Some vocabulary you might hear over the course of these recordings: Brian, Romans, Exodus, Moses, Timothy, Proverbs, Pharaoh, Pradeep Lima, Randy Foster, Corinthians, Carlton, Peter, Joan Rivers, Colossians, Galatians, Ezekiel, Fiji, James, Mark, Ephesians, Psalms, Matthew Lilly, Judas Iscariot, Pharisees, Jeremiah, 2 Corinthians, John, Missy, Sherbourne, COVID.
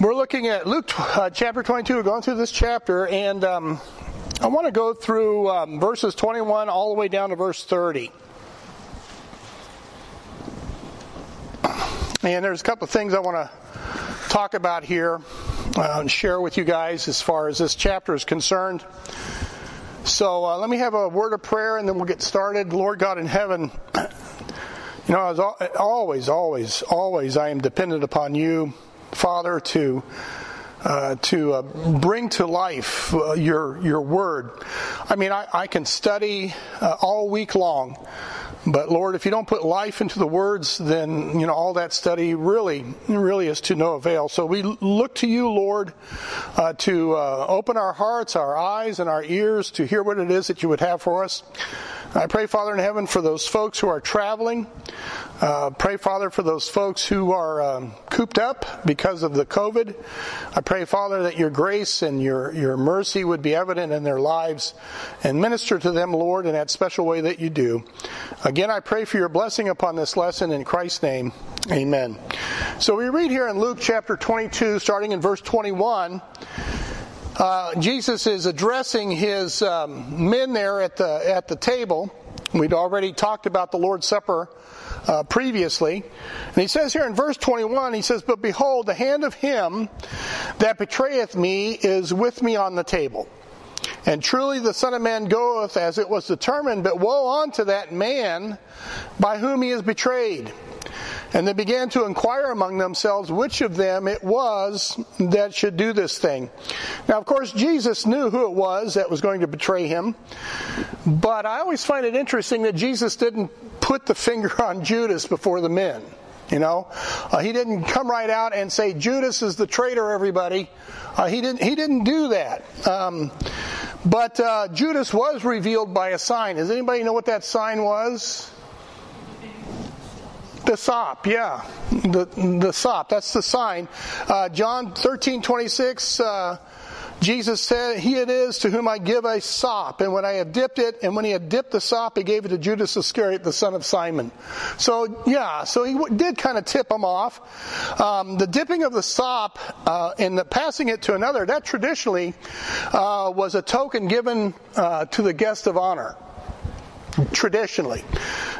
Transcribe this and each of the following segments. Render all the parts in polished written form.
We're looking at Luke chapter 22. We're going through this chapter, and I want to go through verses 21 all the way down to verse 30. And there's a couple of things I want to talk about here and share with you guys as far as this chapter is concerned. So let me have a word of prayer, and then we'll get started. Lord God in heaven, you know, as always, I am dependent upon you, Father, to bring to life your word. I mean, I can study all week long, but Lord, if you don't put life into the words, then, you know, all that study really is to no avail. So we look to you, Lord, to open our hearts, our eyes, and our ears to hear what it is that you would have for us. I pray, Father in heaven, for those folks who are traveling. Pray, Father, for those folks who are cooped up because of the COVID. I pray, Father, that your grace and your mercy would be evident in their lives, and minister to them, Lord, in that special way that you do. Again, I pray for your blessing upon this lesson in Christ's name. Amen. So we read here in Luke chapter 22, starting in verse 21. Jesus is addressing his men there at the table. We'd already talked about the Lord's Supper previously. And he says here in verse 21, he says, "But behold, the hand of him that betrayeth me is with me on the table. And truly the Son of Man goeth as it was determined, but woe unto that man by whom he is betrayed." And they began to inquire among themselves which of them it was that should do this thing. Now, of course, Jesus knew who it was that was going to betray him. But I always find it interesting that Jesus didn't put the finger on Judas before the men. You know, he didn't come right out and say, "Judas is the traitor, everybody." He didn't do that. But Judas was revealed by a sign. Does anybody know what that sign was? The sop, yeah, the sop. That's the sign. John 13:26. Jesus said, "He it is to whom I give a sop." And when I have dipped it, and when he had dipped the sop, he gave it to Judas Iscariot, the son of Simon. So, yeah, so he did kind of tip him off. The dipping of the sop and the passing it to another, that traditionally was a token given to the guest of honor. Traditionally.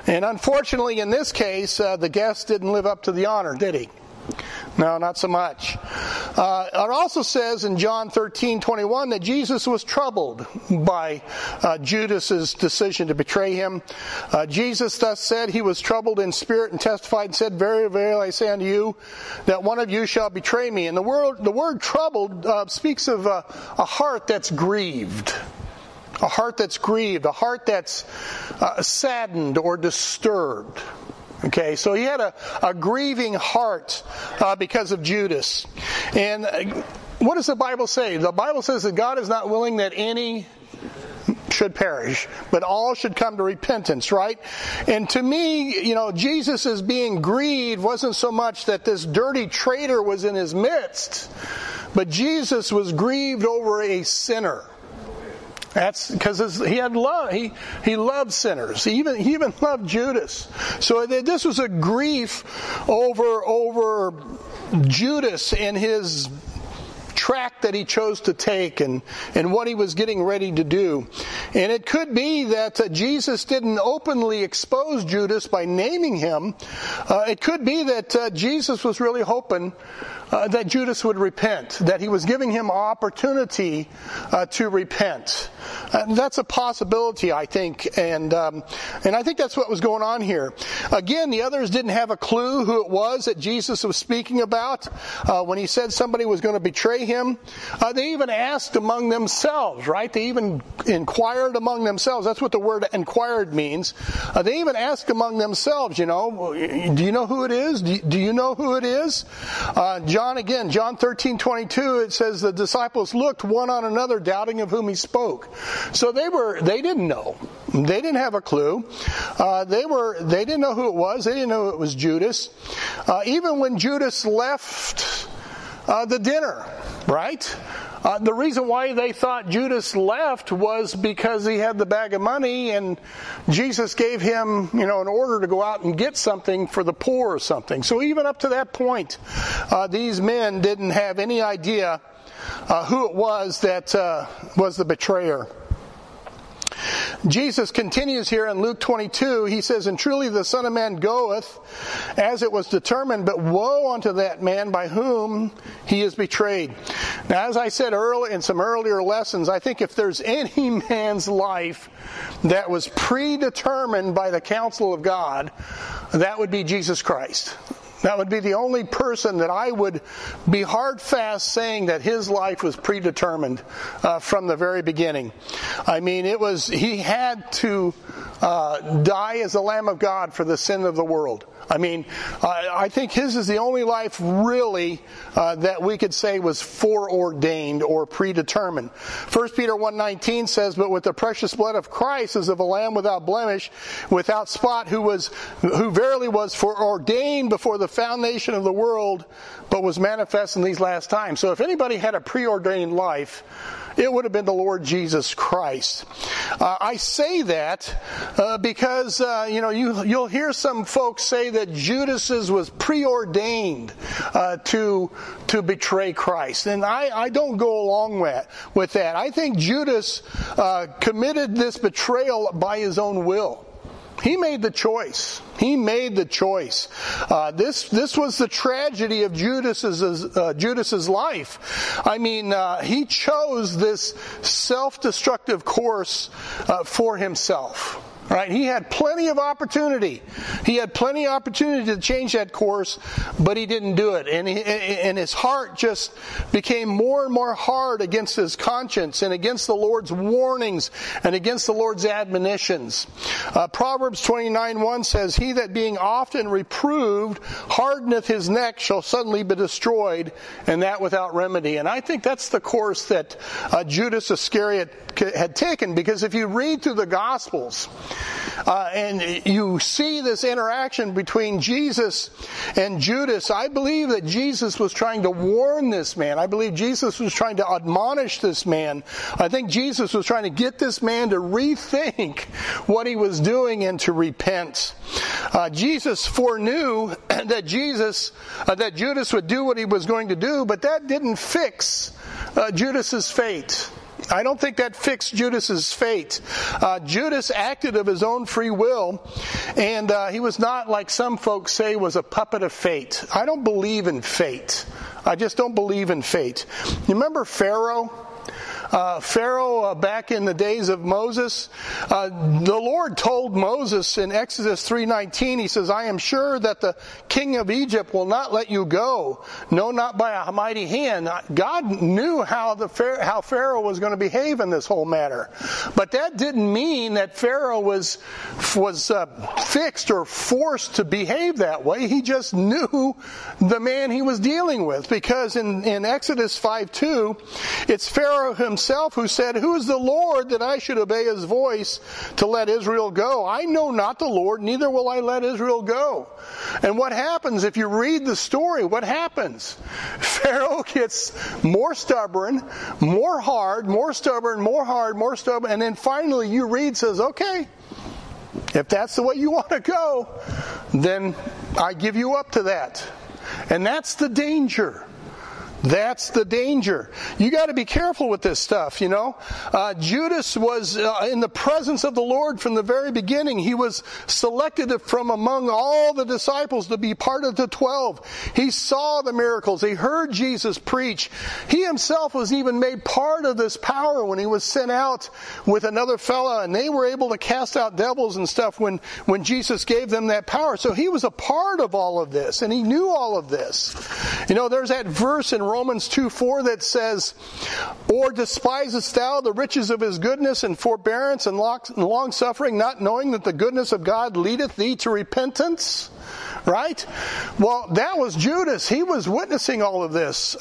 And unfortunately, in this case, the guest didn't live up to the honor, did he? No, not so much. It also says in John 13:21 that Jesus was troubled by Judas's decision to betray him. Jesus thus said, he was troubled in spirit and testified and said, "Very, very, I say unto you, that one of you shall betray me." And the word troubled speaks of a heart that's grieved. A heart that's grieved, a heart that's saddened or disturbed. Okay, so he had a grieving heart because of Judas. And what does the Bible say? The Bible says that God is not willing that any should perish, but all should come to repentance, right? And to me, you know, Jesus is being grieved wasn't so much that this dirty traitor was in his midst, but Jesus was grieved over a sinner. That's because he had love. He loved sinners. He even loved Judas. So this was a grief over Judas and his track that he chose to take and what he was getting ready to do. And it could be that Jesus didn't openly expose Judas by naming him. It could be that Jesus was really hoping that Judas would repent, that he was giving him opportunity to repent. That's a possibility, I think, and I think that's what was going on here. Again, the others didn't have a clue who it was that Jesus was speaking about when he said somebody was going to betray him. They even asked among themselves, right? They even inquired among themselves. That's what the word inquired means. They even asked among themselves, you know, "Do you know who it is? Do you know who it is?" John 13:22, it says the disciples looked one on another, doubting of whom he spoke. So they didn't know. They didn't have a clue. They didn't know who it was. They didn't know it was Judas. Even when Judas left the dinner, right? The reason why they thought Judas left was because he had the bag of money and Jesus gave him, an order to go out and get something for the poor or something. So even up to that point, these men didn't have any idea who it was that was the betrayer. Jesus continues here in Luke 22. He says, "And truly the Son of Man goeth, as it was determined, but woe unto that man by whom he is betrayed." Now, as I said in some earlier lessons, I think if there's any man's life that was predetermined by the counsel of God, that would be Jesus Christ. That would be the only person that I would be hard fast saying that his life was predetermined from the very beginning. I mean, he had to die as the Lamb of God for the sin of the world. I mean, I think his is the only life really that we could say was foreordained or predetermined. 1 Peter 1:19 says, "But with the precious blood of Christ as of a lamb without blemish, without spot, who verily was foreordained before the foundation of the world, but was manifest in these last times." So if anybody had a preordained life, it would have been the Lord Jesus Christ. I say that because, you'll hear some folks say that Judas's was preordained to betray Christ. And I don't go along with that. I think Judas committed this betrayal by his own will. He made the choice. This was the tragedy of Judas's life. I mean, he chose this self-destructive course for himself. Right? He had plenty of opportunity. He had plenty of opportunity to change that course, but he didn't do it. And his heart just became more and more hard against his conscience and against the Lord's warnings and against the Lord's admonitions. Proverbs 29:1 says, "He that being often reproved hardeneth his neck shall suddenly be destroyed, and that without remedy." And I think that's the course that Judas Iscariot had taken, because if you read through the Gospels, and you see this interaction between Jesus and Judas, I believe that Jesus was trying to warn this man. I believe Jesus was trying to admonish this man. I think Jesus was trying to get this man to rethink what he was doing and to repent. Jesus foreknew that Judas would do what he was going to do, but that didn't fix Judas's fate. I don't think that fixed Judas's fate. Judas acted of his own free will, and he was not, like some folks say, was a puppet of fate. I don't believe in fate. I just don't believe in fate. You remember Pharaoh? Pharaoh, back in the days of Moses, the Lord told Moses in Exodus 3:19, he says, "I am sure that the king of Egypt will not let you go, no, not by a mighty hand." God knew how Pharaoh was going to behave in this whole matter. But that didn't mean that Pharaoh was fixed or forced to behave that way. He just knew the man he was dealing with, because in Exodus 5:2, it's Pharaoh himself who said, "Who is the Lord that I should obey his voice to let Israel go? I know not the Lord, neither will I let Israel go." And what happens if you read the story? What happens? Pharaoh gets more stubborn, more hard, and then finally you read, says, "Okay, if that's the way you want to go, then I give you up to that." And that's the danger. That's the danger. You got to be careful with this stuff, Judas was in the presence of the Lord from the very beginning. He was selected from among all the disciples to be part of the 12. He saw the miracles. He heard Jesus preach. He himself was even made part of this power when he was sent out with another fella, and they were able to cast out devils and stuff when Jesus gave them that power. So he was a part of all of this, and he knew all of this. There's that verse in Romans 2:4 that says, "Or despisest thou the riches of his goodness and forbearance and long suffering, not knowing that the goodness of God leadeth thee to repentance?" Right? Well, that was Judas. He was witnessing all of this.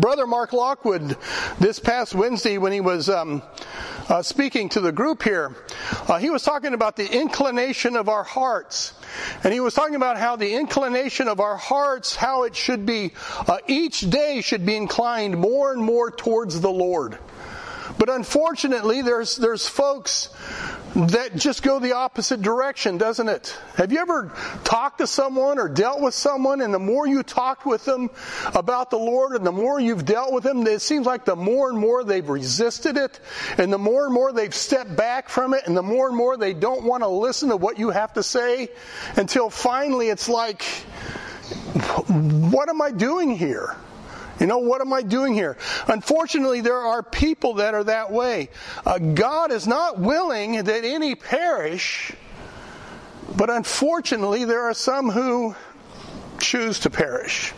Brother Mark Lockwood, this past Wednesday when he was speaking to the group here, he was talking about the inclination of our hearts. And he was talking about how the inclination of our hearts, how it should be, each day should be inclined more and more towards the Lord. But unfortunately, there's folks that just go the opposite direction, doesn't it? Have you ever talked to someone or dealt with someone, and the more you talked with them about the Lord and the more you've dealt with them, it seems like the more and more they've resisted it, and more they've stepped back from it, and more they don't want to listen to what you have to say, until finally it's like, what am I doing here? You know, what am I doing here? Unfortunately, there are people that are that way. God is not willing that any perish, but unfortunately, there are some who choose to perish.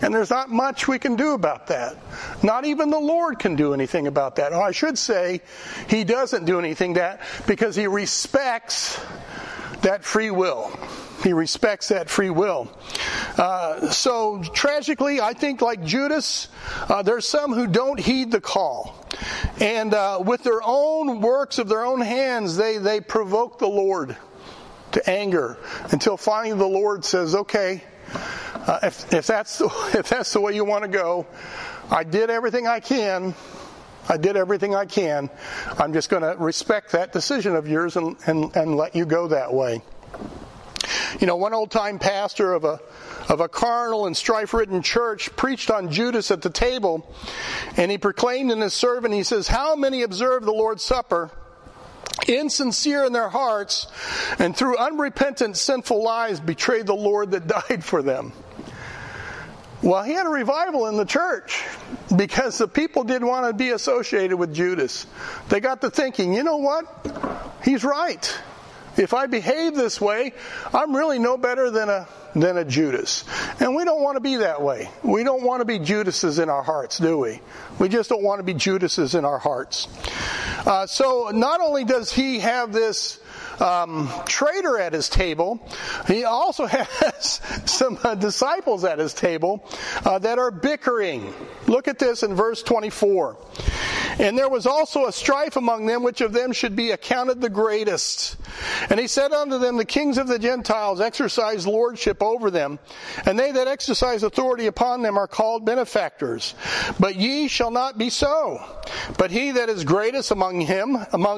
And there's not much we can do about that. Not even the Lord can do anything about that. Or I should say, He doesn't do anything that, because He respects that free will. He respects that free will. So tragically, I think like Judas, there's some who don't heed the call. And with their own works of their own hands, they provoke the Lord to anger until finally the Lord says, okay, if that's the way you want to go, I did everything I can. I'm just going to respect that decision of yours and let you go that way. You know, one old-time pastor of a carnal and strife-ridden church preached on Judas at the table, and he proclaimed in his sermon, he says, "How many observe the Lord's Supper, insincere in their hearts, and through unrepentant sinful lies betrayed the Lord that died for them." Well, he had a revival in the church because the people didn't want to be associated with Judas. They got to thinking, you know what? He's right. If I behave this way, I'm really no better than a Judas. And we don't want to be that way. We don't want to be Judases in our hearts, do we? We just don't want to be Judases in our hearts. So not only does he have this traitor at his table, he also has some disciples at his table that are bickering. Look at this in verse 24. "And there was also a strife among them, which of them should be accounted the greatest. And he said unto them, The kings of the Gentiles exercise lordship over them, and they that exercise authority upon them are called benefactors. But ye shall not be so. But he that is greatest among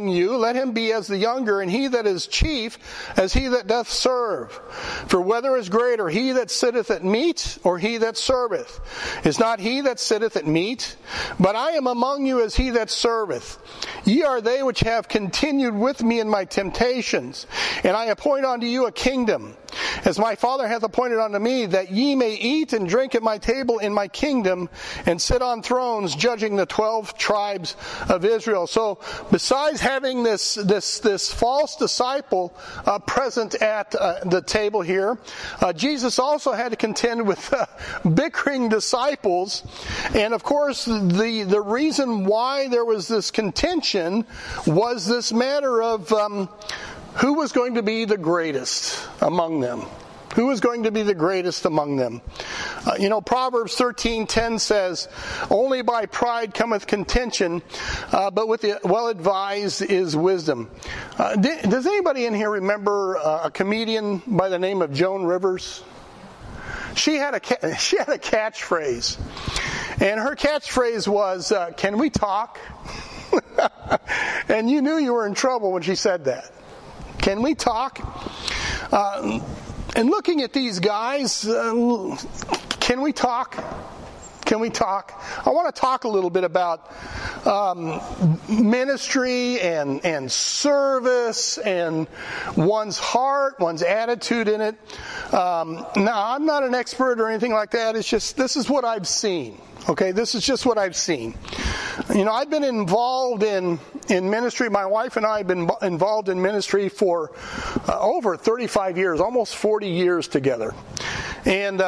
you, let him be as the younger, and he that is chief, as he that doth serve. For whether is greater, he that sitteth at meat, or he that serveth? Is not he that sitteth at meat? But I am among you as he that serveth. Ye are they which have continued with me in my temptations, and I appoint unto you a kingdom, as my Father hath appointed unto me, that ye may eat and drink at my table in my kingdom, and sit on thrones judging the 12 tribes of Israel." So besides having this false disciple present at the table here, Jesus also had to contend with bickering disciples. And of course, the reason why there was this contention was this matter of who was going to be the greatest among them? Who is going to be the greatest among them? You know, Proverbs 13:10 says, "Only by pride cometh contention, but with the well-advised is wisdom." Does anybody in here remember a comedian by the name of Joan Rivers? She had a catchphrase, and her catchphrase was, "Can we talk?" And you knew you were in trouble when she said that. Can we talk? And looking at these guys, can we talk? Can we talk? I want to talk a little bit about ministry and service and one's heart, one's attitude in it. Now, I'm not an expert or anything like that. It's just, this is what I've seen. Okay, this is just what I've seen. You know, I've been involved in ministry. My wife and I have been involved in ministry for over 35 years, almost 40 years together. And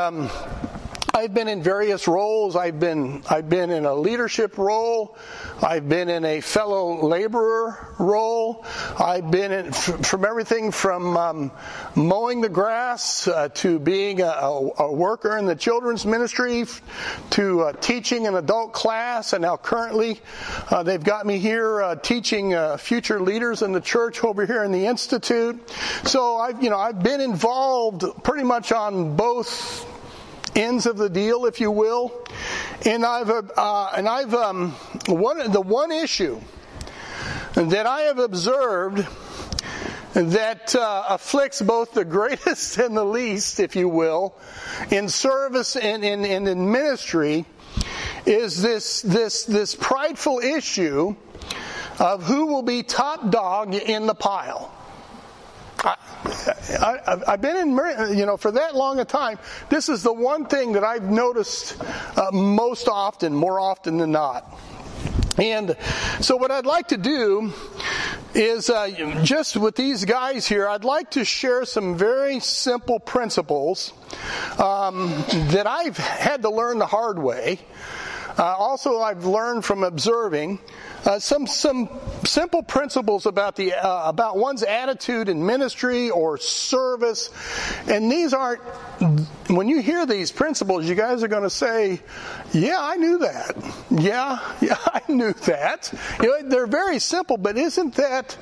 I've been in various roles. I've been in a leadership role. I've been in a fellow laborer role. I've been in, from everything from mowing the grass to being a worker in the children's ministry to teaching an adult class. And now currently they've got me here teaching future leaders in the church over here in the Institute. So I've been involved pretty much on both ends of the deal, if you will, and I've one issue that I have observed that afflicts both the greatest and the least, if you will, in service and in ministry, is this prideful issue of who will be top dog in the pile. I've been in, for that long a time. This is the one thing that I've noticed more often than not. And so what I'd like to do is just with these guys here, I'd like to share some very simple principles that I've had to learn the hard way. Also, I've learned from observing some simple principles about the about one's attitude in ministry or service. And these aren't, when you hear these principles, you guys are going to say, "Yeah, I knew that. Yeah, I knew that." They're very simple, but isn't that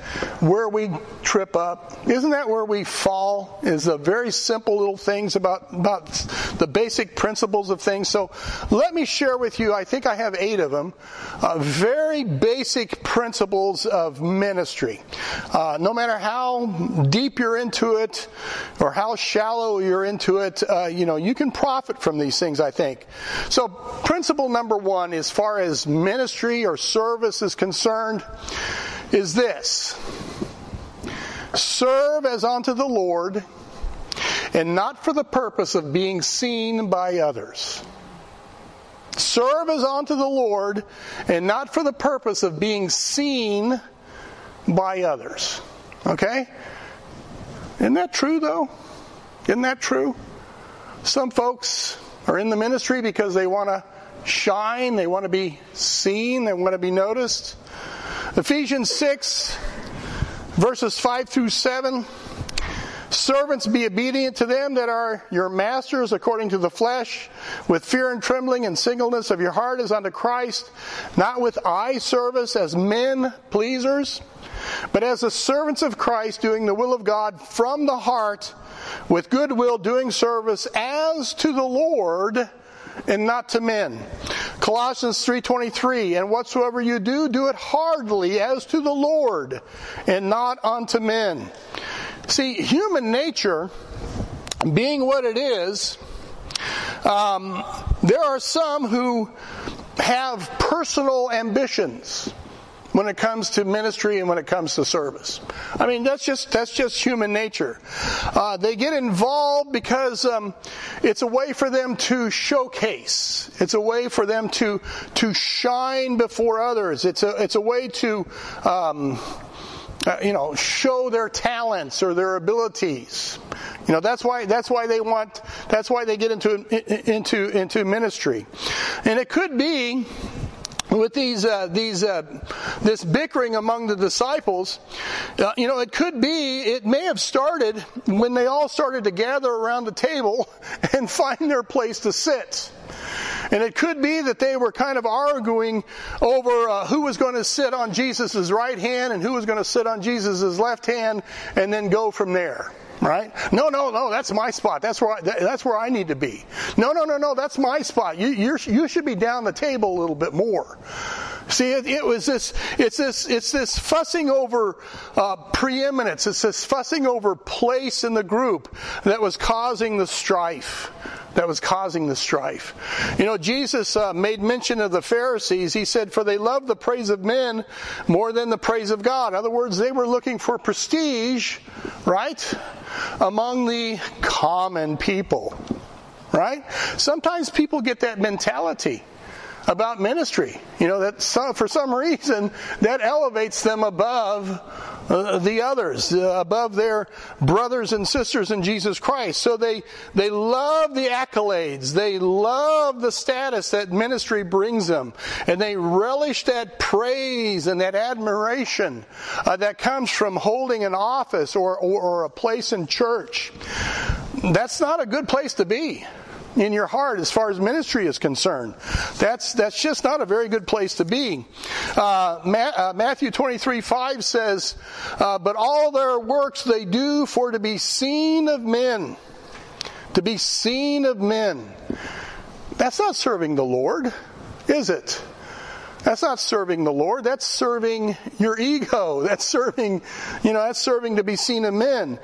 where we trip up? Isn't that where we fall? Is the very simple little things about the basic principles of things. So let me share with you. I think I have 8 of them. Very basic principles of ministry. No matter how deep you're into it or how shallow you're into it, you can profit from these things, I think. So principle number 1, as far as ministry or service is concerned, is this: serve as unto the Lord, and not for the purpose of being seen by others. Serve as unto the Lord, and not for the purpose of being seen by others. Okay? Isn't that true, though? Isn't that true? Some folks are in the ministry because they want to shine, they want to be seen, they want to be noticed. Ephesians 6, verses 5 through 7. Servants, be obedient to them that are your masters according to the flesh, with fear and trembling, and singleness of your heart as unto Christ, not with eye service as men pleasers, but as the servants of Christ, doing the will of God from the heart, with good will, doing service as to the Lord and not to men. Colossians 3:23, and whatsoever you do, do it heartily as to the Lord and not unto men. See, human nature, being what it is, there are some who have personal ambitions when it comes to ministry and when it comes to service. I mean, that's just human nature. They get involved because it's a way for them to showcase. It's a way for them to shine before others. It's a way to show their talents or their abilities. That's why they get into ministry. And it could be with this bickering among the disciples. It may have started when they all started to gather around the table and find their place to sit. And it could be that they were kind of arguing over who was going to sit on Jesus' right hand and who was going to sit on Jesus' left hand, and then go from there, right? No, that's my spot. That's where I need to be. No, that's my spot. You should be down the table a little bit more. See, it's this fussing over preeminence. It's this fussing over place in the group that was causing the strife. Jesus made mention of the Pharisees. He said, for they love the praise of men more than the praise of God. In other words, they were looking for prestige, right, among the common people, right? Sometimes people get that mentality. about ministry. You know, that for some reason, that elevates them above the others, above their brothers and sisters in Jesus Christ. So they love the accolades. They love the status that ministry brings them. And they relish that praise and that admiration that comes from holding an office or a place in church. That's not a good place to be in your heart as far as ministry is concerned. That's just not a very good place to be. Matthew 23:5 says, but all their works they do for to be seen of men. To be seen of men. That's not serving the Lord, is it? That's not serving the Lord. That's serving your ego. That's serving to be seen of men.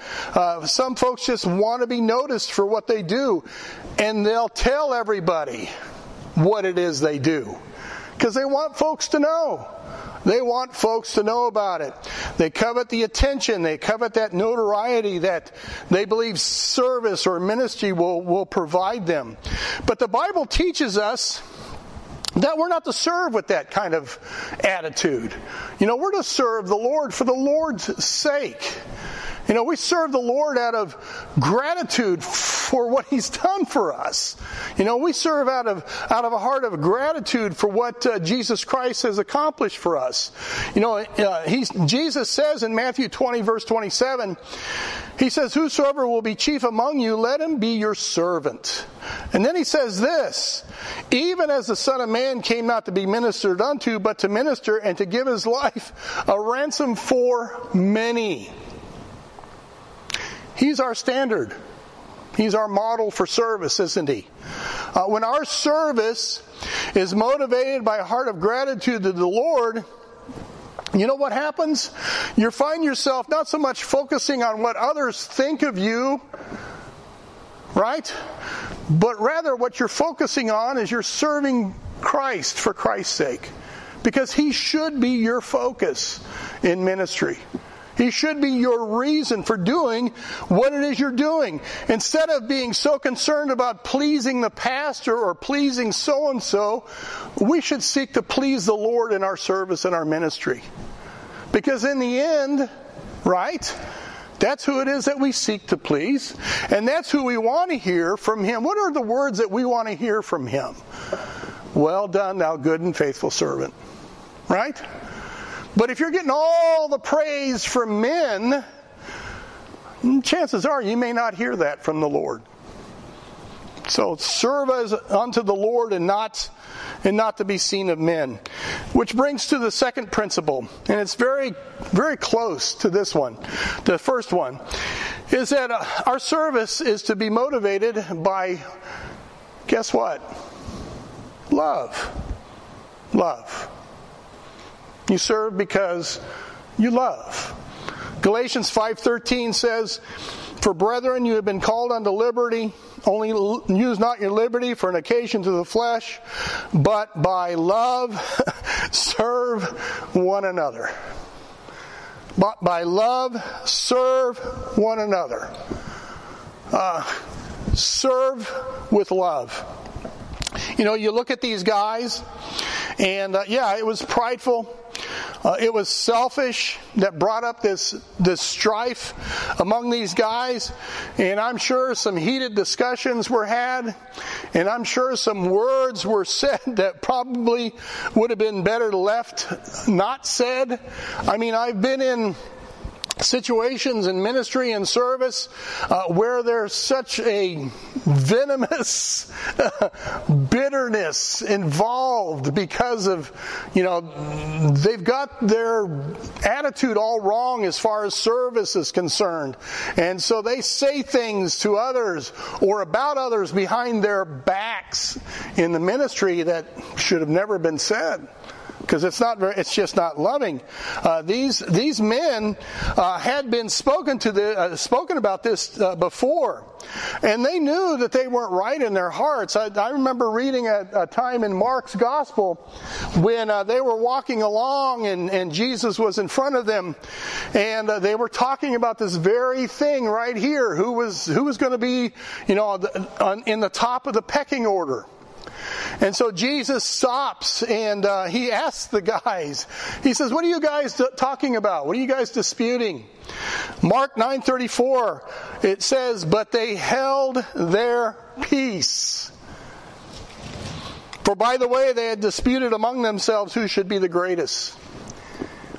Some folks just want to be noticed for what they do, and they'll tell everybody what it is they do because they want folks to know. They want folks to know about it. They covet the attention. They covet that notoriety that they believe service or ministry will provide them. But the Bible teaches us that we're not to serve with that kind of attitude. You know, we're to serve the Lord for the Lord's sake. You know, we serve the Lord out of gratitude for what He's done for us. You know, we serve out of a heart of gratitude for what Jesus Christ has accomplished for us. You know, Jesus says in Matthew 20, verse 27, He says, "Whosoever will be chief among you, let him be your servant." And then He says this, "Even as the Son of Man came not to be ministered unto, but to minister and to give His life a ransom for many." He's our standard. He's our model for service, isn't He? When our service is motivated by a heart of gratitude to the Lord, you know what happens? You find yourself not so much focusing on what others think of you, right? But rather what you're focusing on is you're serving Christ for Christ's sake. Because He should be your focus in ministry. He should be your reason for doing what it is you're doing. Instead of being so concerned about pleasing the pastor or pleasing so-and-so, we should seek to please the Lord in our service and our ministry. Because in the end, right, that's who it is that we seek to please. And that's who we want to hear from Him. What are the words that we want to hear from Him? Well done, thou good and faithful servant. Right? But if you're getting all the praise from men, chances are you may not hear that from the Lord. So serve as unto the Lord and not to be seen of men. Which brings to the second principle, and it's very, very close to this one. The first one is that our service is to be motivated by, guess what? Love. You serve because you love. Galatians 5:13 says, "For brethren, you have been called unto liberty. Only use not your liberty for an occasion to the flesh, but by love serve one another." But by love serve one another. Serve with love. You know, you look at these guys, and it was prideful. It was selfish that brought up this strife among these guys. And I'm sure some heated discussions were had. And I'm sure some words were said that probably would have been better left not said. I mean, I've been in situations in ministry and service where there's such a venomous bitterness involved because of, you know, they've got their attitude all wrong as far as service is concerned. And so they say things to others or about others behind their backs in the ministry that should have never been said. Because it's just not loving. These men had been spoken about this before, and they knew that they weren't right in their hearts. I remember reading a time in Mark's gospel when they were walking along and Jesus was in front of them, and they were talking about this very thing right here: who was going to be, you know, in the top of the pecking order. And so Jesus stops and he asks the guys, he says, what are you guys talking about? What are you guys disputing? Mark 9:34, it says, but they held their peace. For by the way, they had disputed among themselves who should be the greatest.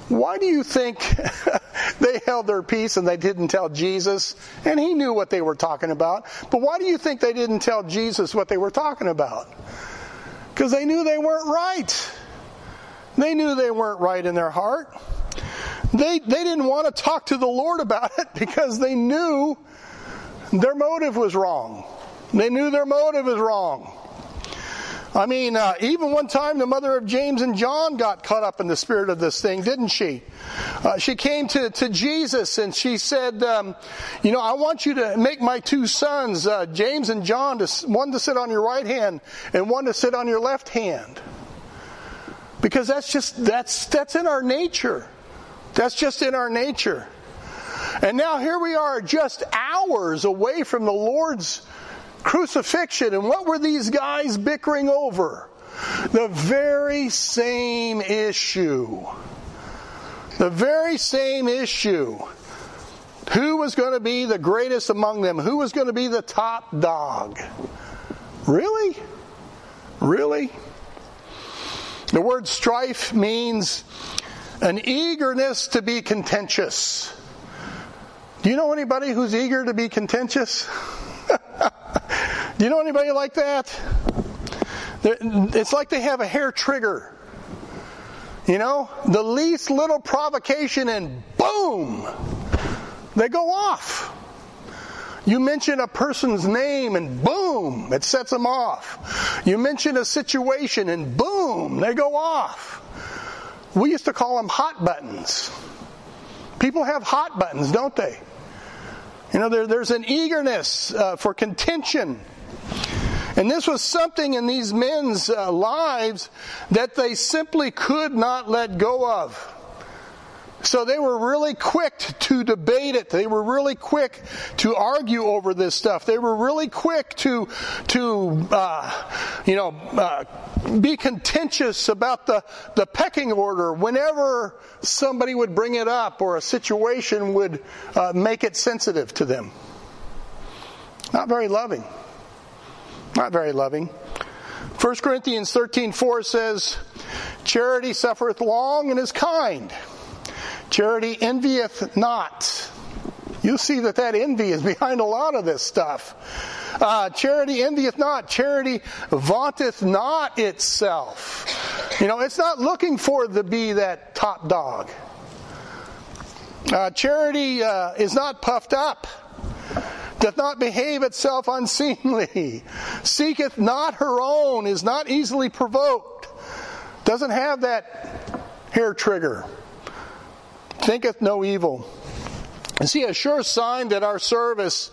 Why do you think they held their peace and they didn't tell Jesus? And he knew what they were talking about. But why do you think they didn't tell Jesus what they were talking about? Because they knew they weren't right. They knew they weren't right in their heart. They didn't want to talk to the Lord about it because they knew their motive was wrong. They knew their motive was wrong. I mean, even one time the mother of James and John got caught up in the spirit of this thing, didn't she? She came to Jesus and she said, I want you to make my two sons, James and John, one to sit on your right hand and one to sit on your left hand. Because that's in our nature. That's just in our nature. And now here we are just hours away from the Lord's crucifixion, and what were these guys bickering over? The very same issue. The very same issue. Who was going to be the greatest among them? Who was going to be the top dog? Really? Really? The word strife means an eagerness to be contentious. Do you know anybody who's eager to be contentious? Do you know anybody like that? It's like they have a hair trigger. You know, the least little provocation and boom, they go off. You mention a person's name and boom, it sets them off. You mention a situation and boom, they go off. We used to call them hot buttons. People have hot buttons, don't they? You know, there's an eagerness for contention. And this was something in these men's lives that they simply could not let go of. So they were really quick to debate it. They were really quick to argue over this stuff. They were really quick to be contentious about the pecking order whenever somebody would bring it up or a situation would make it sensitive to them. Not very loving. Not very loving. 1 Corinthians 13:4 says, charity suffereth long and is kind. Charity envieth not. You'll see that envy is behind a lot of this stuff. Charity envieth not. Charity vaunteth not itself. You know, it's not looking for to be that top dog. Charity is not puffed up. Doth not behave itself unseemly. Seeketh not her own. Is not easily provoked. Doesn't have that hair trigger. Thinketh no evil. And see, a sure sign that our service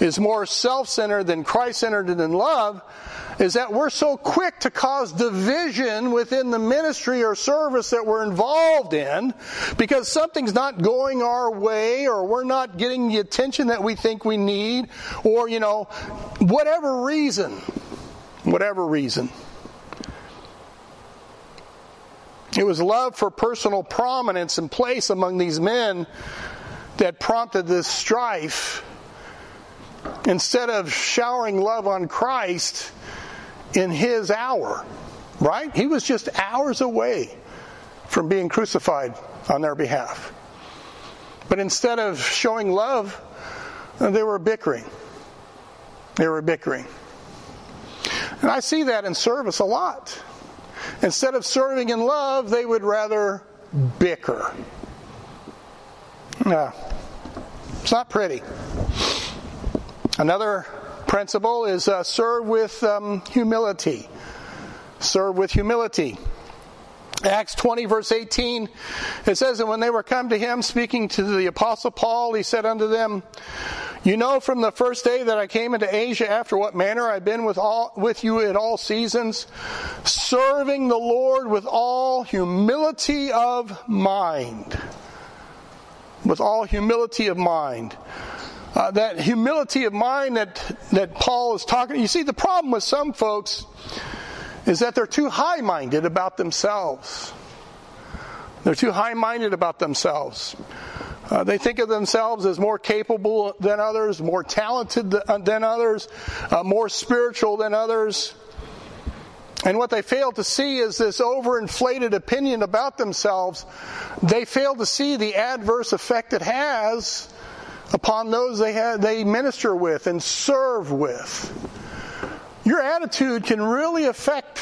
is more self-centered than Christ-centered and in love is that we're so quick to cause division within the ministry or service that we're involved in because something's not going our way or we're not getting the attention that we think we need or, you know, whatever reason. Whatever reason. It was love for personal prominence and place among these men that prompted this strife. Instead of showering love on Christ in his hour, right? He was just hours away from being crucified on their behalf. But instead of showing love, they were bickering. They were bickering. And I see that in service a lot. Instead of serving in love, they would rather bicker. Yeah, it's not pretty. Another principle is serve with humility. Serve with humility. Acts 20, verse 18, it says, and when they were come to him, speaking to the apostle Paul, he said unto them, you know from the first day that I came into Asia, after what manner I've been with you at all seasons, serving the Lord with all humility of mind. With all humility of mind. That humility of mind that Paul is talking. You see, the problem with some folks is that they're too high-minded about themselves. They're too high-minded about themselves. They think of themselves as more capable than others, more talented than others, more spiritual than others. And what they fail to see is this overinflated opinion about themselves. They fail to see the adverse effect it has upon those they minister with and serve with. Your attitude can really affect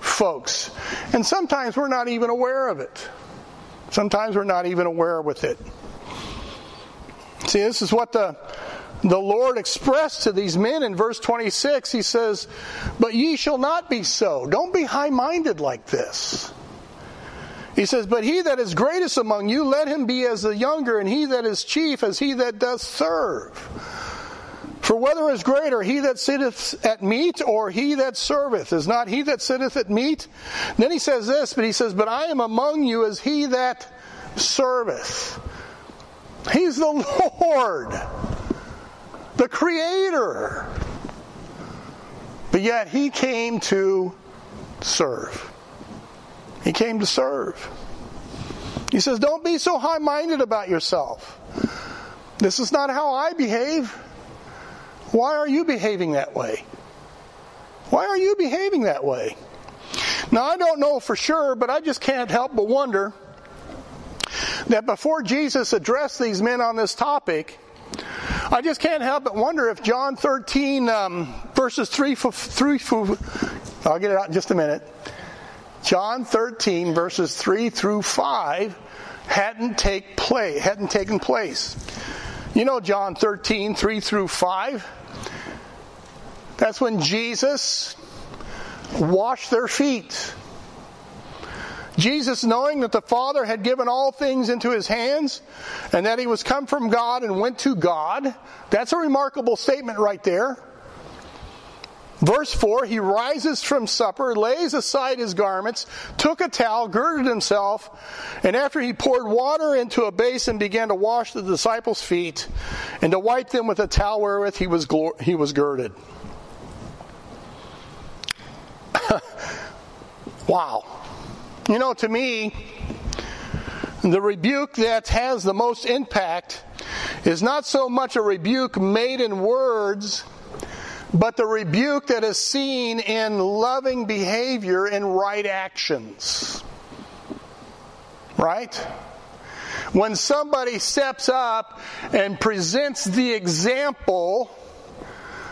folks. And sometimes we're not even aware of it. Sometimes we're not even aware with it. See, this is what the Lord expressed to these men in verse 26. He says, "But ye shall not be so." Don't be high-minded like this. He says, "But he that is greatest among you, let him be as the younger, and he that is chief as he that doth serve. For whether is greater, he that sitteth at meat or he that serveth? Is not he that sitteth at meat?" Then he says this, but he says, "But I am among you as he that serveth." He's the Lord, the Creator. But yet he came to serve. He came to serve. He says, don't be so high-minded about yourself. This is not how I behave. Why are you behaving that way? Why are you behaving that way? Now, I don't know for sure, but I just can't help but wonder that before Jesus addressed these men on this topic, I just can't help but wonder if John 13, verses 3 through... I'll get it out in just a minute. John 13, verses 3 through 5 hadn't taken place. You know John 13, 3 through 5. That's when Jesus washed their feet. Jesus, knowing that the Father had given all things into his hands and that he was come from God and went to God. That's a remarkable statement right there. Verse 4, he rises from supper, lays aside his garments, took a towel, girded himself, and after he poured water into a basin, began to wash the disciples' feet and to wipe them with a towel wherewith he was girded. Wow. You know, to me, the rebuke that has the most impact is not so much a rebuke made in words, but the rebuke that is seen in loving behavior and right actions. Right? When somebody steps up and presents the example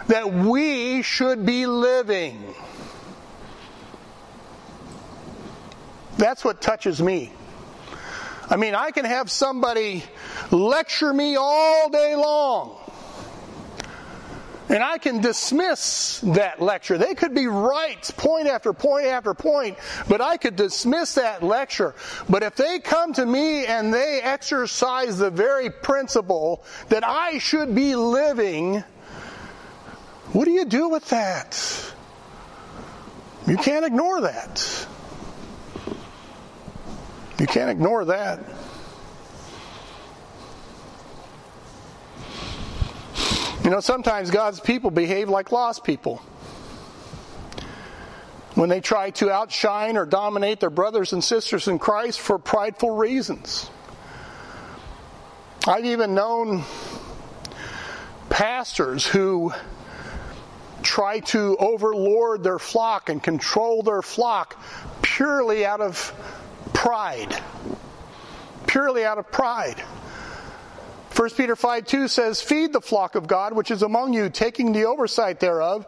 that we should be living. That's what touches me. I mean, I can have somebody lecture me all day long. And I can dismiss that lecture. They could be right, point after point after point, but I could dismiss that lecture. But if they come to me and they exercise the very principle that I should be living, what do you do with that? You can't ignore that. You can't ignore that. You know, sometimes God's people behave like lost people when they try to outshine or dominate their brothers and sisters in Christ for prideful reasons. I've even known pastors who try to overlord their flock and control their flock purely out of pride. Purely out of pride. 1 Peter 5:2 says, "Feed the flock of God which is among you, taking the oversight thereof,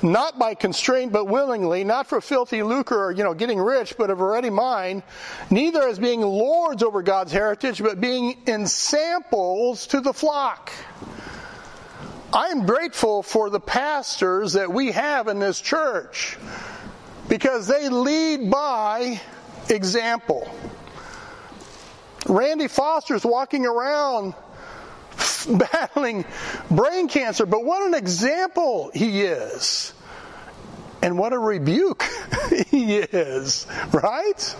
not by constraint but willingly, not for filthy lucre or getting rich, but of a ready mind, neither as being lords over God's heritage, but being in samples to the flock." I am grateful for the pastors that we have in this church because they lead by example. Randy Foster's walking around battling brain cancer, but what an example he is, and what a rebuke he is, right?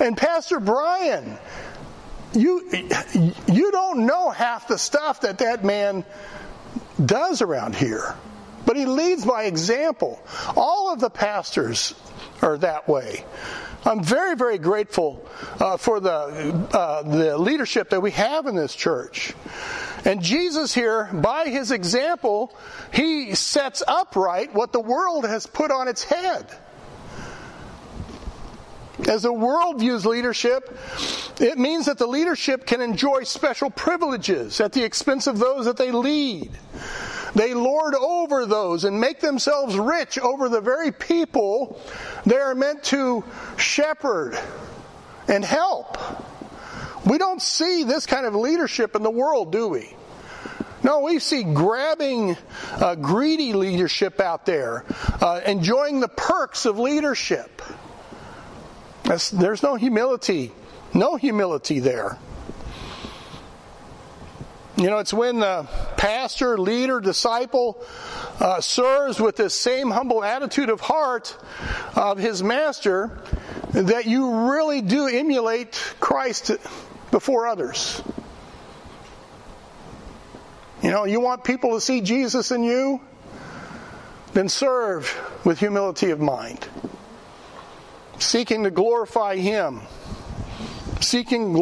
And Pastor Brian, You don't know half the stuff that man does around here. But he leads by example. All of the pastors are that way. I'm very, very grateful for the leadership that we have in this church. And Jesus here, by his example, he sets upright what the world has put on its head. As the world views leadership, it means that the leadership can enjoy special privileges at the expense of those that they lead. They lord over those and make themselves rich over the very people they are meant to shepherd and help. We don't see this kind of leadership in the world, do we? No, we see grabbing, greedy leadership out there, enjoying the perks of leadership. There's no humility there. You know, it's when the pastor, leader, disciple serves with this same humble attitude of heart of his master that you really do emulate Christ before others. You know, you want people to see Jesus in you? Then serve with humility of mind. Seeking to glorify Him. Philippians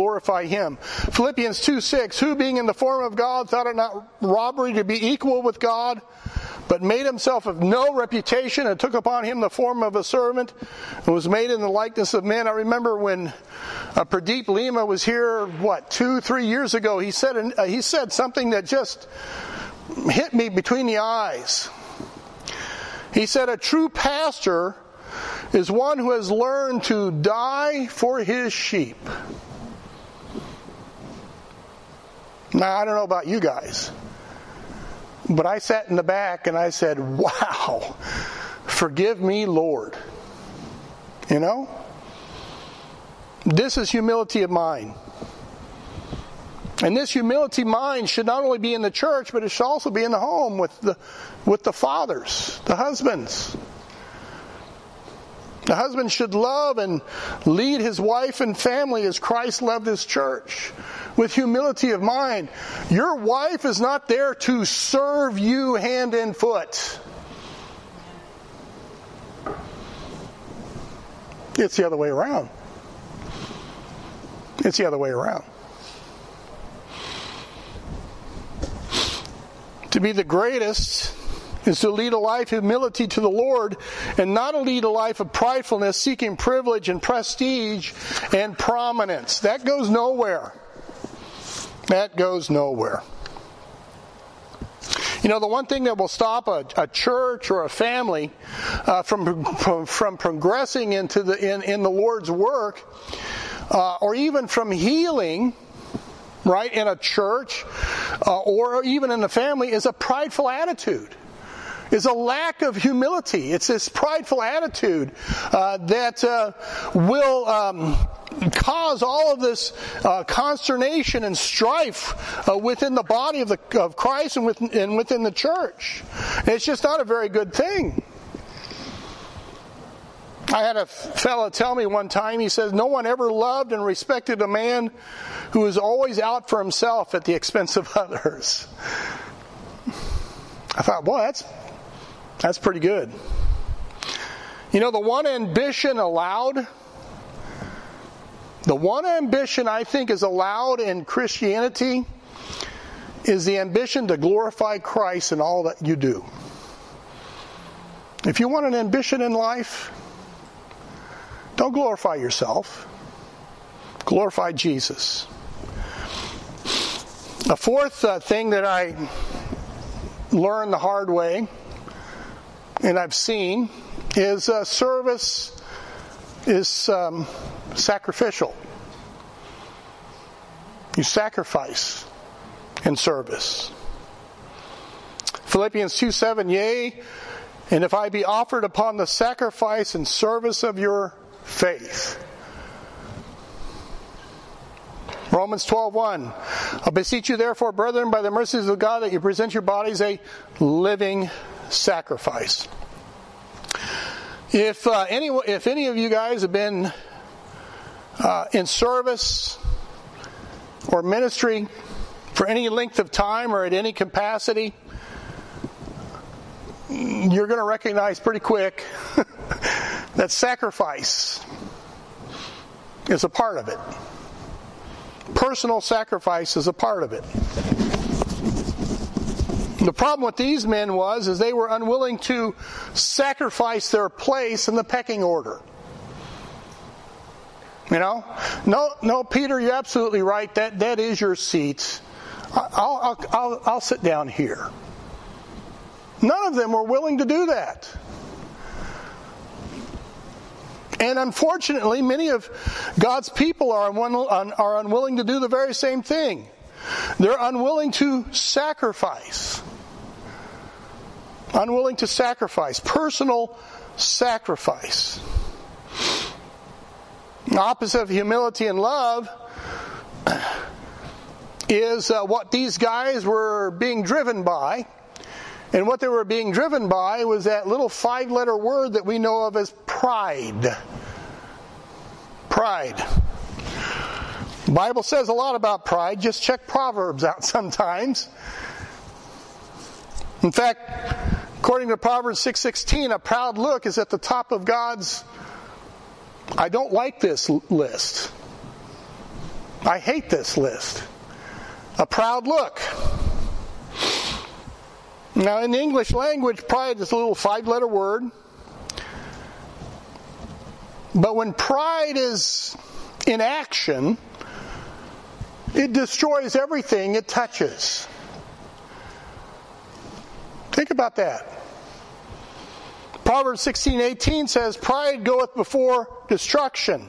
2:6, who being in the form of God thought it not robbery to be equal with God, but made himself of no reputation and took upon him the form of a servant and was made in the likeness of men. I remember when Pradeep Lima was here, 2-3 years ago, he said something that just hit me between the eyes. He said, a true pastor is one who has learned to die for his sheep. Now, I don't know about you guys, but I sat in the back and I said, wow, forgive me, Lord. You know? This is humility of mind. And this humility mind should not only be in the church, but it should also be in the home with the fathers, the husbands. The husband should love and lead his wife and family as Christ loved his church with humility of mind. Your wife is not there to serve you hand and foot. It's the other way around. To be the greatest is to lead a life of humility to the Lord and not to lead a life of pridefulness, seeking privilege and prestige and prominence. That goes nowhere. You know, the one thing that will stop a church or a family from progressing in the Lord's work or even from healing, right, in a church or even in a family is a prideful attitude. Is a lack of humility. It's this prideful attitude that will cause all of this consternation and strife within the body of Christ and within the church. And it's just not a very good thing. I had a fellow tell me one time, he says, no one ever loved and respected a man who was always out for himself at the expense of others. I thought, well, that's pretty good. You know, the one ambition I think is allowed in Christianity is the ambition to glorify Christ in all that you do. If you want an ambition in life, don't glorify yourself. Glorify Jesus. A fourth thing that I learned the hard way and I've seen is service is sacrificial. You sacrifice in service. Philippians 2:7, yea, and if I be offered upon the sacrifice and service of your faith. Romans 12:1, I beseech you therefore, brethren, by the mercies of God, that you present your bodies a living sacrifice. If any of you guys have been in service or ministry for any length of time or at any capacity, you're going to recognize pretty quick that sacrifice is a part of it. Personal sacrifice is a part of it. The problem with these men was is they were unwilling to sacrifice their place in the pecking order. You know? No, Peter, you're absolutely right. That is your seat. I'll sit down here. None of them were willing to do that. And unfortunately, many of God's people are unwilling to do the very same thing. They're unwilling to sacrifice. Unwilling to sacrifice. Personal sacrifice. The opposite of humility and love is what these guys were being driven by. And what they were being driven by was that little 5-letter word that we know of as pride. Pride. The Bible says a lot about pride. Just check Proverbs out sometimes. In fact, according to Proverbs 6:16, a proud look is at the top of God's I don't like this list. I hate this list. A proud look. Now, in the English language, pride is a little 5-letter word. But when pride is in action, it destroys everything it touches. Think about that. Proverbs 16:18 says, pride goeth before destruction,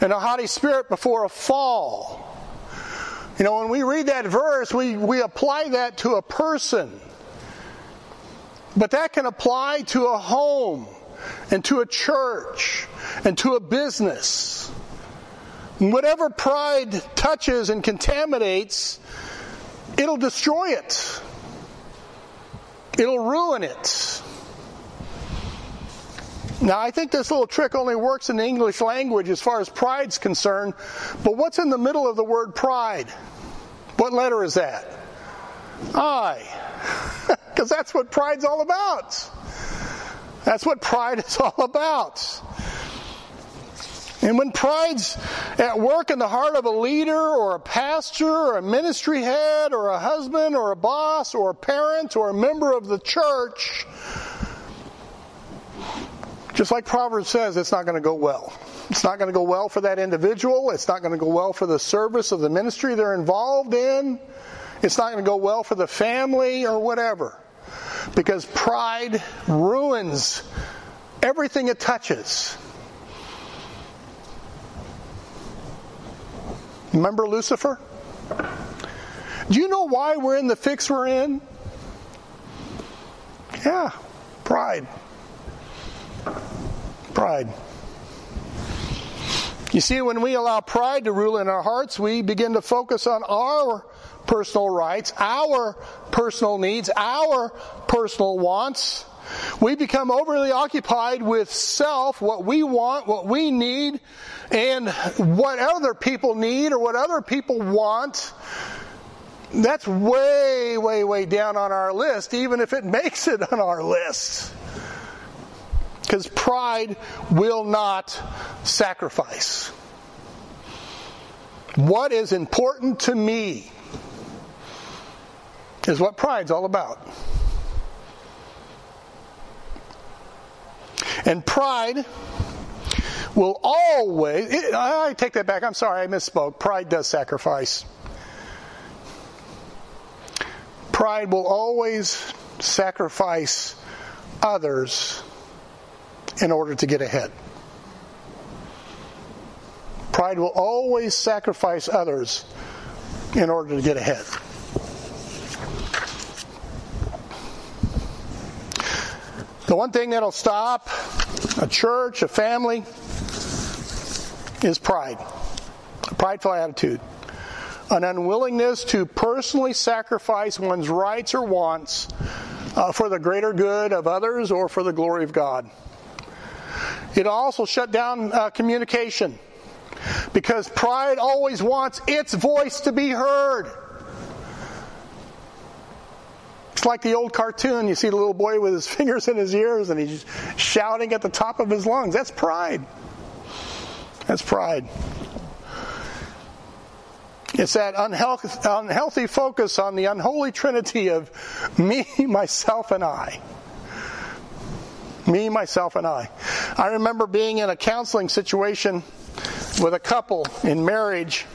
and a haughty spirit before a fall. You know, when we read that verse, we apply that to a person. But that can apply to a home, and to a church, and to a business. Whatever pride touches and contaminates, it'll destroy it. It'll ruin it. Now, I think this little trick only works in the English language as far as pride's concerned, but what's in the middle of the word pride? What letter is that? I. Because that's what pride's all about. That's what pride is all about. And when pride's at work in the heart of a leader or a pastor or a ministry head or a husband or a boss or a parent or a member of the church, just like Proverbs says, it's not going to go well. It's not going to go well for that individual. It's not going to go well for the service of the ministry they're involved in. It's not going to go well for the family or whatever. Because pride ruins everything it touches. Remember Lucifer? Do you know why we're in the fix we're in? Yeah, pride. Pride. You see, when we allow pride to rule in our hearts, we begin to focus on our personal rights, our personal needs, our personal wants. We become overly occupied with self, what we want, what we need, and what other people need or what other people want. That's way, way, way down on our list, even if it makes it on our list. Because pride will not sacrifice. What is important to me is what pride's all about. And pride will always... I take that back. I'm sorry, I misspoke. Pride does sacrifice. Pride will always sacrifice others in order to get ahead. Pride will always sacrifice others in order to get ahead. The one thing that'll stop a church, a family, is pride. A prideful attitude. An unwillingness to personally sacrifice one's rights or wants for the greater good of others or for the glory of God. It'll also shut down communication. Because pride always wants its voice to be heard. It's like the old cartoon. You see the little boy with his fingers in his ears and he's shouting at the top of his lungs. That's pride. That's pride. It's that unhealthy focus on the unholy trinity of me, myself, and I. Me, myself, and I. I remember being in a counseling situation with a couple in marriage,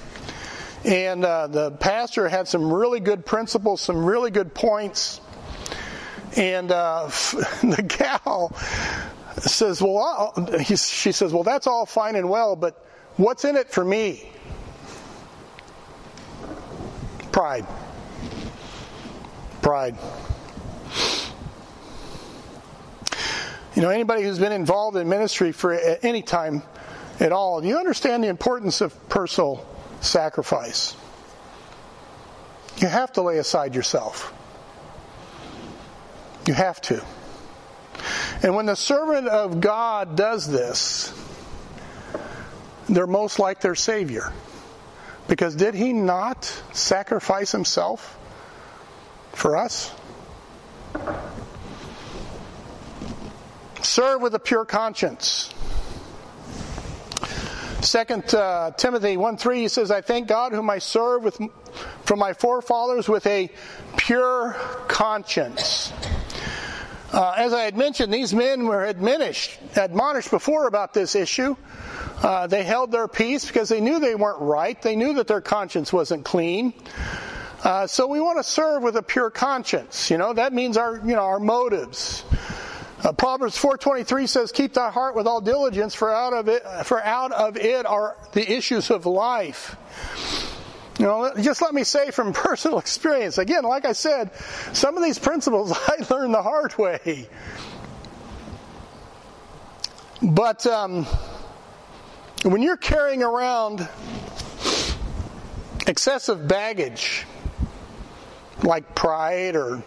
and the pastor had some really good principles, some really good points, and the gal says, she says, well, that's all fine and well, but what's in it for me? Pride. Pride. You know, anybody who's been involved in ministry for any time at all, you understand the importance of personal sacrifice. You have to lay aside yourself. You have to. And when the servant of God does this, they're most like their Savior. Because did he not sacrifice himself for us? Serve with a pure conscience. 2 Timothy 1:3, he says, I thank God whom I serve from my forefathers with a pure conscience. As I had mentioned, these men were admonished before about this issue. They held their peace because they knew they weren't right. They knew that their conscience wasn't clean. So we want to serve with a pure conscience. You know, that means our motives. Proverbs 4:23 says, keep thy heart with all diligence, for out of it are the issues of life. You know, just let me say from personal experience, again, like I said, some of these principles I learned the hard way. But when you're carrying around excessive baggage, like pride or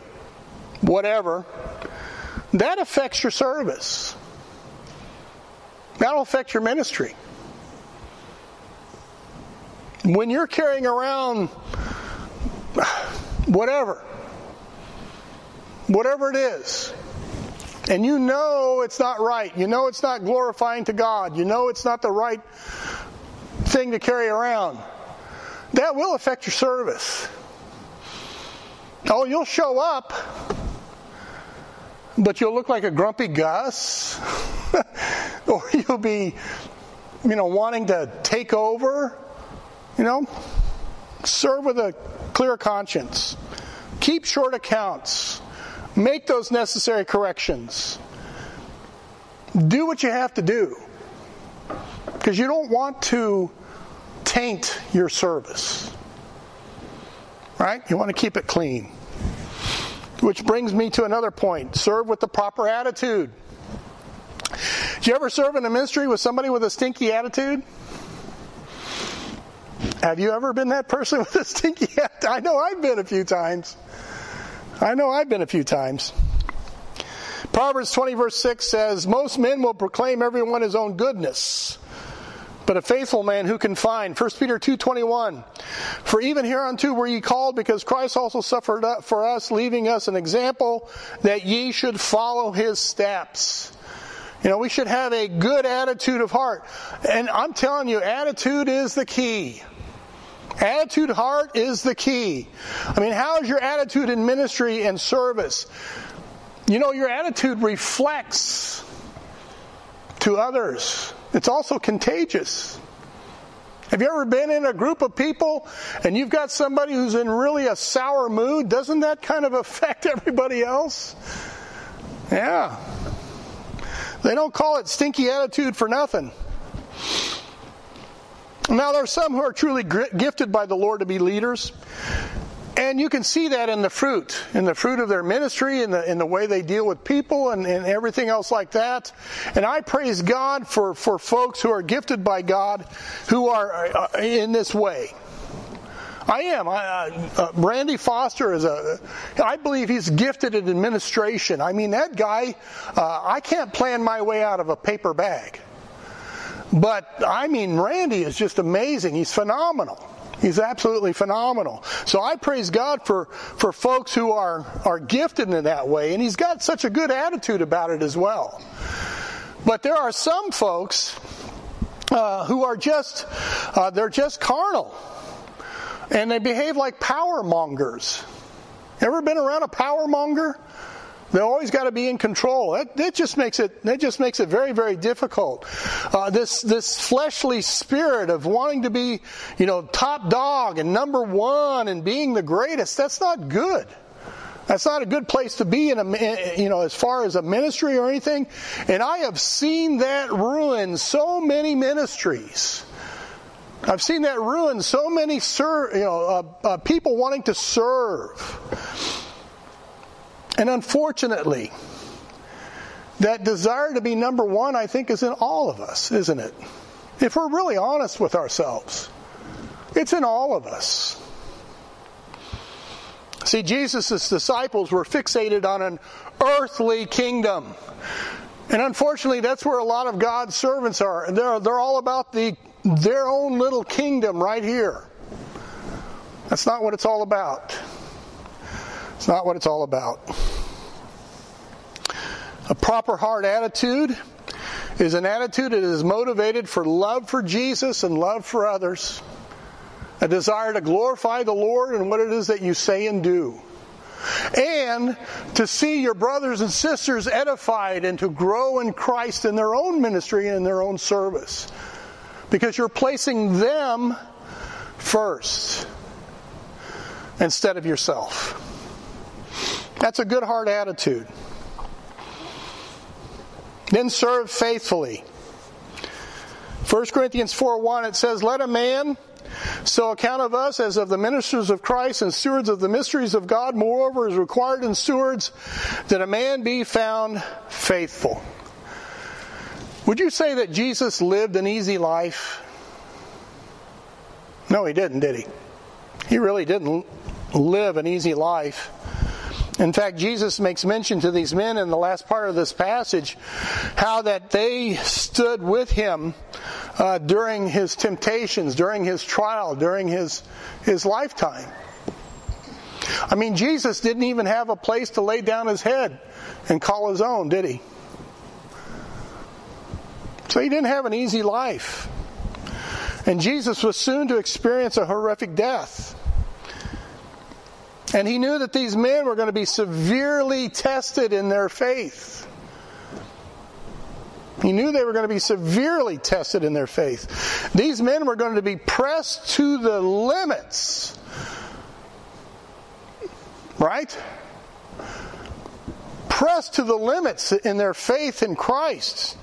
whatever, that affects your service. That'll affect your ministry. When you're carrying around whatever it is, and you know it's not right, you know it's not glorifying to God, you know it's not the right thing to carry around, that will affect your service. Oh, you'll show up, but you'll look like a grumpy Gus, or you'll be, wanting to take over. Serve with a clear conscience. Keep short accounts. Make those necessary corrections. Do what you have to do, because you don't want to taint your service. Right? You want to keep it clean. Which brings me to another point. Serve with the proper attitude. Did you ever serve in a ministry with somebody with a stinky attitude? Have you ever been that person with a stinky attitude? I know I've been a few times. Proverbs 20 verse 6 says, most men will proclaim everyone his own goodness, but a faithful man who can find? 1 Peter 2:21, for even hereunto were ye called, because Christ also suffered for us, leaving us an example that ye should follow his steps. We should have a good attitude of heart. And I'm telling you, attitude is the key. Attitude, heart is the key. How is your attitude in ministry and service? Your attitude reflects to others. It's also contagious. Have you ever been in a group of people and you've got somebody who's in really a sour mood? Doesn't that kind of affect everybody else? Yeah. They don't call it stinky attitude for nothing. Now, there are some who are truly gifted by the Lord to be leaders. And you can see that in the fruit of their ministry, in the way they deal with people and everything else like that. And I praise God for folks who are gifted by God who are in this way. I am. Randy Foster I believe he's gifted in administration. That guy, I can't plan my way out of a paper bag. But, I mean, Randy is just amazing. He's phenomenal. He's absolutely phenomenal. So I praise God for folks who are gifted in that way. And he's got such a good attitude about it as well. But there are some folks who are just, they're just carnal. And they behave like power mongers. Ever been around a power monger? They always got to be in control. That just makes it very, very difficult. This fleshly spirit of wanting to be, top dog and number one and being the greatest, that's not good. That's not a good place to be in as far as a ministry or anything. And I have seen that ruin so many ministries. I've seen that ruin so many people wanting to serve. And unfortunately, that desire to be number one, I think, is in all of us, isn't it? If we're really honest with ourselves, it's in all of us. See, Jesus' disciples were fixated on an earthly kingdom. And unfortunately, that's where a lot of God's servants are. They're all about their own little kingdom right here. That's not what it's all about. It's not what it's all about. A proper heart attitude is an attitude that is motivated for love for Jesus and love for others. A desire to glorify the Lord in what it is that you say and do. And to see your brothers and sisters edified and to grow in Christ in their own ministry and in their own service. Because you're placing them first instead of yourself. That's a good heart attitude. Then serve faithfully. 1 Corinthians 4:1, it says, "Let a man so account of us as of the ministers of Christ and stewards of the mysteries of God. Moreover, is required in stewards that a man be found faithful." Would you say that Jesus lived an easy life? No, he didn't, did he? He really didn't live an easy life. In fact, Jesus makes mention to these men in the last part of this passage how that they stood with him during his temptations, during his trial, during his lifetime. I mean, Jesus didn't even have a place to lay down his head and call his own, did he? So he didn't have an easy life. And Jesus was soon to experience a horrific death. And he knew that these men were going to be severely tested in their faith. He knew they were going to be severely tested in their faith. These men were going to be pressed to the limits. Right? Pressed to the limits in their faith in Christ.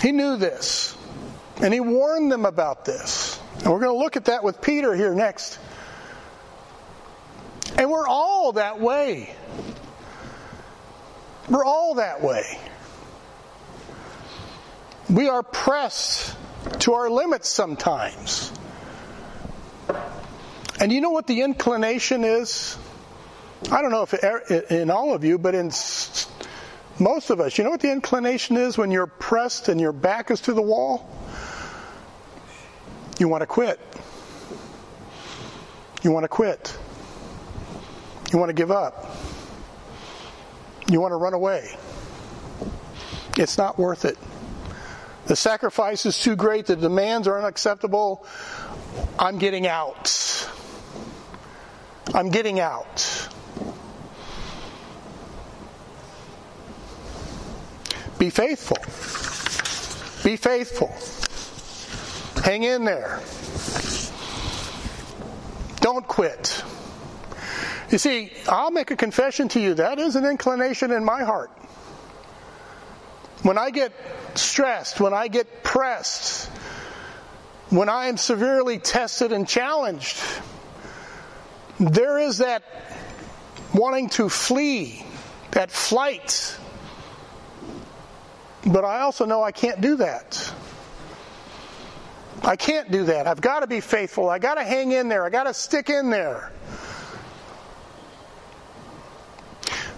He knew this. And he warned them about this. And we're going to look at that with Peter here next. And we're all that way. We're all that way. We are pressed to our limits sometimes. And you know what the inclination is? I don't know if in all of you, but in most of us, you know what the inclination is when you're pressed and your back is to the wall? You want to quit. You want to quit. You want to give up. You want to run away. It's not worth it. The sacrifice is too great. The demands are unacceptable. I'm getting out. I'm getting out. Be faithful. Be faithful. Hang in there. Don't quit. You see, I'll make a confession to you. That is an inclination in my heart. When I get stressed, when I get pressed, when I am severely tested and challenged, there is that wanting to flee, that flight. But I also know I can't do that. I can't do that. I've got to be faithful. I've got to hang in there. I've got to stick in there.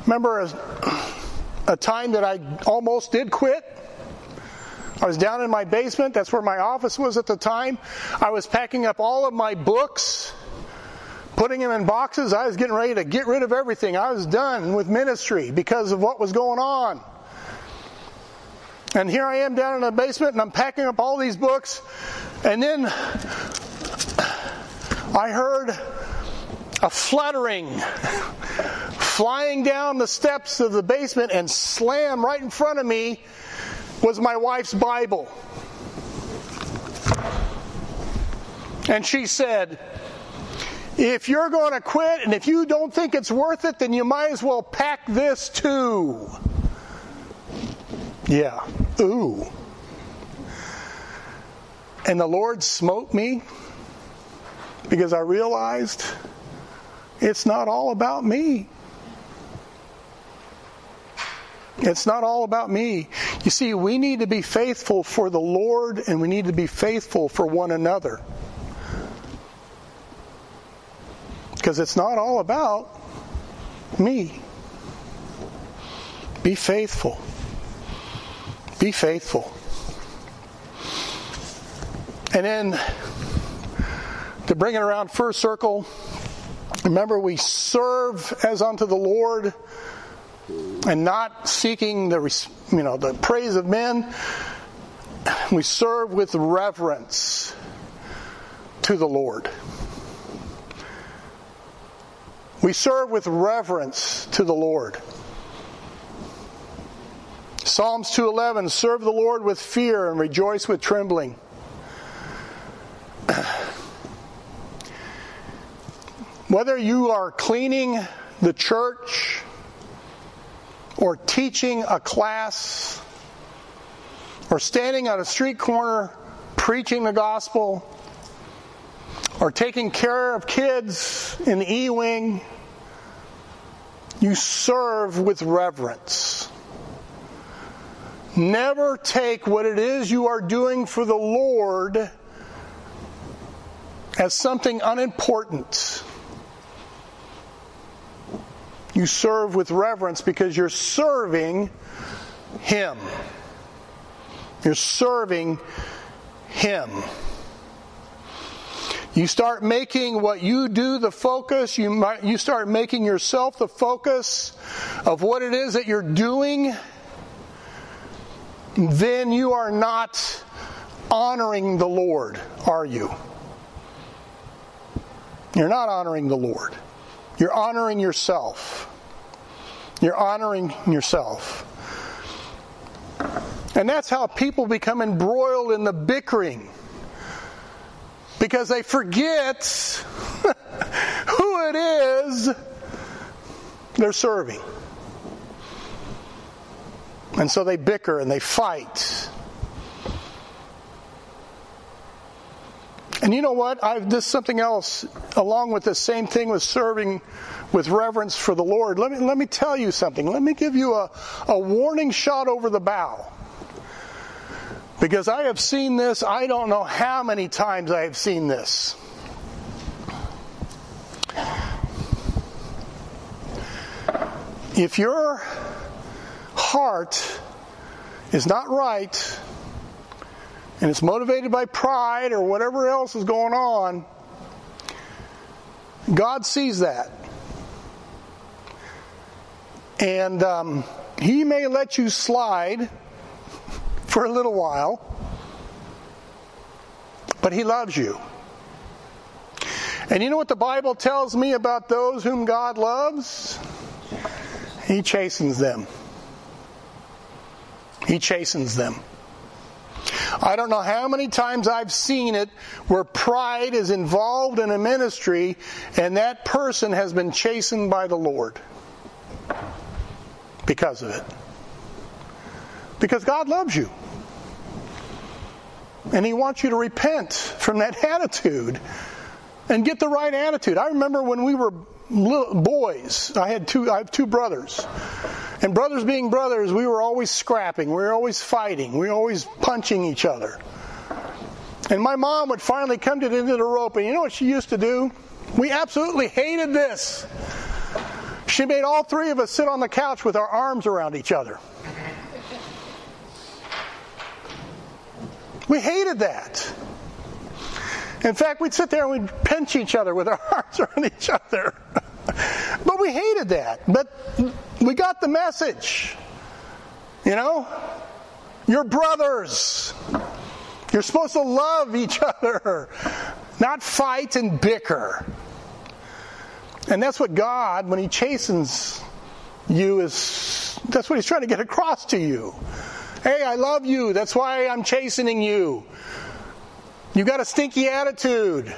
Remember a time that I almost did quit? I was down in my basement. That's where my office was at the time. I was packing up all of my books, putting them in boxes. I was getting ready to get rid of everything. I was done with ministry because of what was going on. And here I am down in the basement, and I'm packing up all these books. And then I heard a fluttering flying down the steps of the basement, and slam right in front of me was my wife's Bible. And she said, "If you're going to quit, and if you don't think it's worth it, then you might as well pack this too." Yeah. Ooh. And the Lord smote me because I realized it's not all about me. It's not all about me. You see, we need to be faithful for the Lord, and we need to be faithful for one another. Because it's not all about me. Be faithful. Be faithful. And then, to bring it around first circle, remember we serve as unto the Lord and not seeking the praise of men. We serve with reverence to the Lord. We serve with reverence to the Lord. Psalms 2:11, serve the Lord with fear and rejoice with trembling. Whether you are cleaning the church or teaching a class or standing on a street corner preaching the gospel or taking care of kids in the E-wing, you serve with reverence. Never take what it is you are doing for the Lord as something unimportant. You serve with reverence because you're serving Him. You're serving Him. You start making what you do the focus. You start making yourself the focus of what it is that you're doing. Then you are not honoring the Lord, are you? You're not honoring the Lord. You're honoring yourself. You're honoring yourself. And that's how people become embroiled in the bickering, because they forget who it is they're serving. And so they bicker and they fight. And you know what? There's something else along with the same thing with serving with reverence for the Lord. Let me tell you something. Let me give you a warning shot over the bow. Because I have seen this. I don't know how many times I have seen this. If your heart is not right, and it's motivated by pride or whatever else is going on, God sees that. And He may let you slide for a little while, but He loves you. And you know what the Bible tells me about those whom God loves? He chastens them. He chastens them. I don't know how many times I've seen it where pride is involved in a ministry and that person has been chastened by the Lord because of it. Because God loves you. And He wants you to repent from that attitude and get the right attitude. I remember when we were little boys, I have two brothers. And brothers being brothers, we were always scrapping. We were always fighting. We were always punching each other. And my mom would finally come to the end of the rope, and you know what she used to do? We absolutely hated this. She made all three of us sit on the couch with our arms around each other. We hated that. In fact, we'd sit there and we'd pinch each other with our arms around each other. But we hated that. But we got the message. You know? You're brothers. You're supposed to love each other, not fight and bicker. And that's what God, when He chastens you, is that's what He's trying to get across to you. Hey, I love you. That's why I'm chastening you. You got a stinky attitude.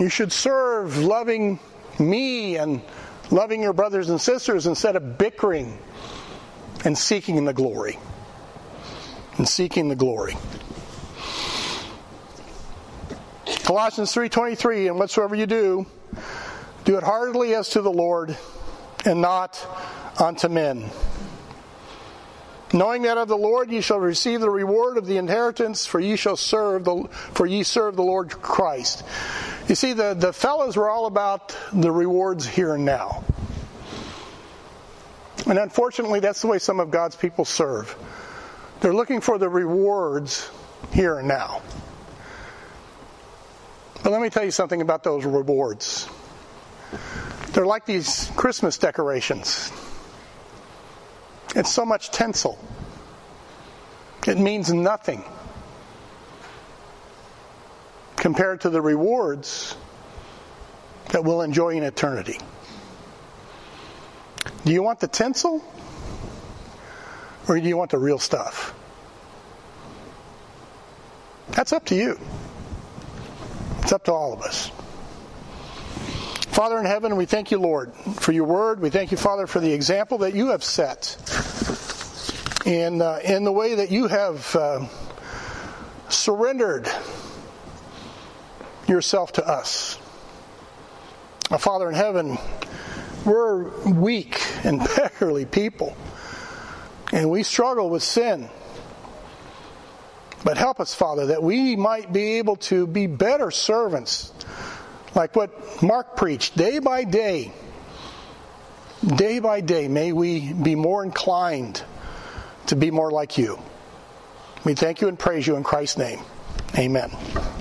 You should serve loving me and loving your brothers and sisters instead of bickering and seeking the glory. And seeking the glory. Colossians 3:23, and whatsoever you do, do it heartily as to the Lord and not unto men. Knowing that of the Lord ye shall receive the reward of the inheritance, for ye serve the Lord Christ. You see, the fellows were all about the rewards here and now. And unfortunately, that's the way some of God's people serve. They're looking for the rewards here and now. But let me tell you something about those rewards. They're like these Christmas decorations. It's so much tinsel. It means nothing compared to the rewards that we'll enjoy in eternity. Do you want the tinsel, or do you want the real stuff? That's up to you. It's up to all of us. Father in heaven, we thank you, Lord, for your word. We thank you, Father, for the example that you have set and in the way that you have surrendered yourself to us. Now, Father in heaven, we're weak and beggarly people, and we struggle with sin. But help us, Father, that we might be able to be better servants, like what Mark preached, day by day, may we be more inclined to be more like you. We thank you and praise you in Christ's name. Amen.